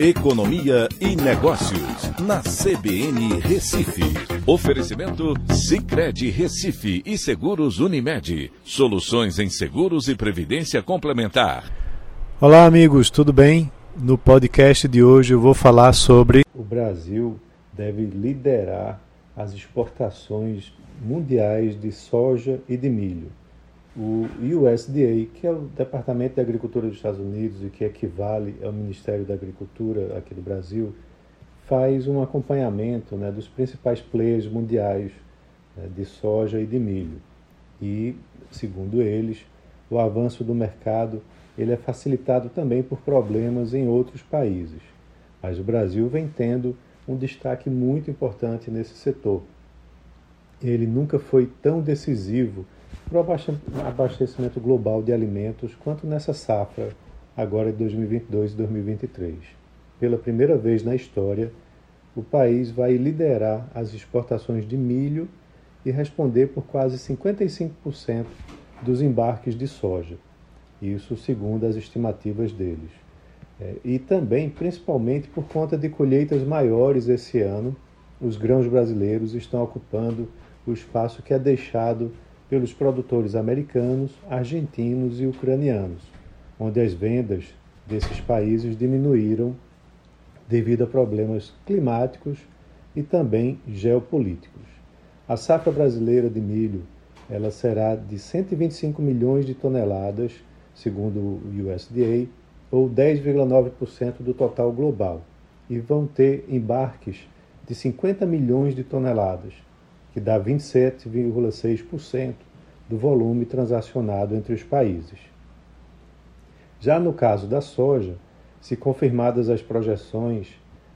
Economia e Negócios, na CBN Recife. Oferecimento Sicredi Recife e Seguros Unimed. Soluções em seguros e previdência complementar. Olá, amigos, tudo bem? No podcast de hoje eu vou falar sobre... O Brasil deve liderar as exportações mundiais de soja e de milho. O USDA, que é o Departamento de Agricultura dos Estados Unidos e que equivale ao Ministério da Agricultura aqui do Brasil, faz um acompanhamento, dos principais players mundiais, de soja e de milho. E, segundo eles, o avanço do mercado ele é facilitado também por problemas em outros países. Mas o Brasil vem tendo um destaque muito importante nesse setor. Ele nunca foi tão decisivo para o abastecimento global de alimentos quanto nessa safra agora de 2022 e 2023. Pela primeira vez na história, o país vai liderar as exportações de milho e responder por quase 55% dos embarques de soja. Isso segundo as estimativas deles. E também, principalmente, por conta de colheitas maiores esse ano, os grãos brasileiros estão ocupando o espaço que é deixado pelos produtores americanos, argentinos e ucranianos, onde as vendas desses países diminuíram devido a problemas climáticos e também geopolíticos. A safra brasileira de milho ela será de 125 milhões de toneladas, segundo o USDA, ou 10,9% do total global, e vão ter embarques de 50 milhões de toneladas, que dá 27,6% do volume transacionado entre os países. Já no caso da soja, se confirmadas as projeções,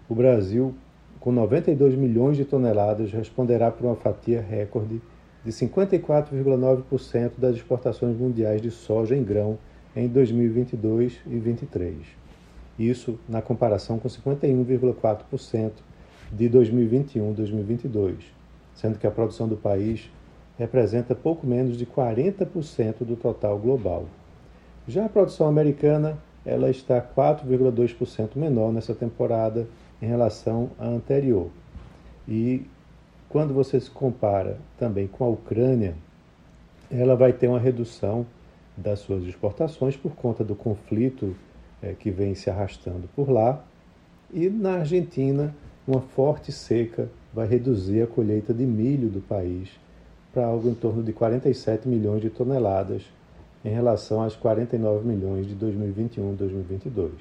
o Brasil, com 92 milhões de toneladas, responderá por uma fatia recorde de 54,9% das exportações mundiais de soja em grão em 2022 e 2023. Isso na comparação com 51,4% de 2021-2022, sendo que a produção do país representa pouco menos de 40% do total global. Já a produção americana, ela está 4,2% menor nessa temporada em relação à anterior. E quando você se compara também com a Ucrânia, ela vai ter uma redução das suas exportações por conta do conflito que vem se arrastando por lá. E na Argentina, uma forte seca vai reduzir a colheita de milho do país para algo em torno de 47 milhões de toneladas em relação às 49 milhões de 2021 e 2022.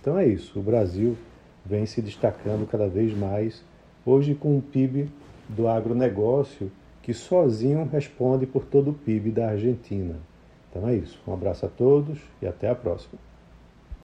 Então é isso, o Brasil vem se destacando cada vez mais, hoje com um PIB do agronegócio que sozinho responde por todo o PIB da Argentina. Então é isso, um abraço a todos e até a próxima.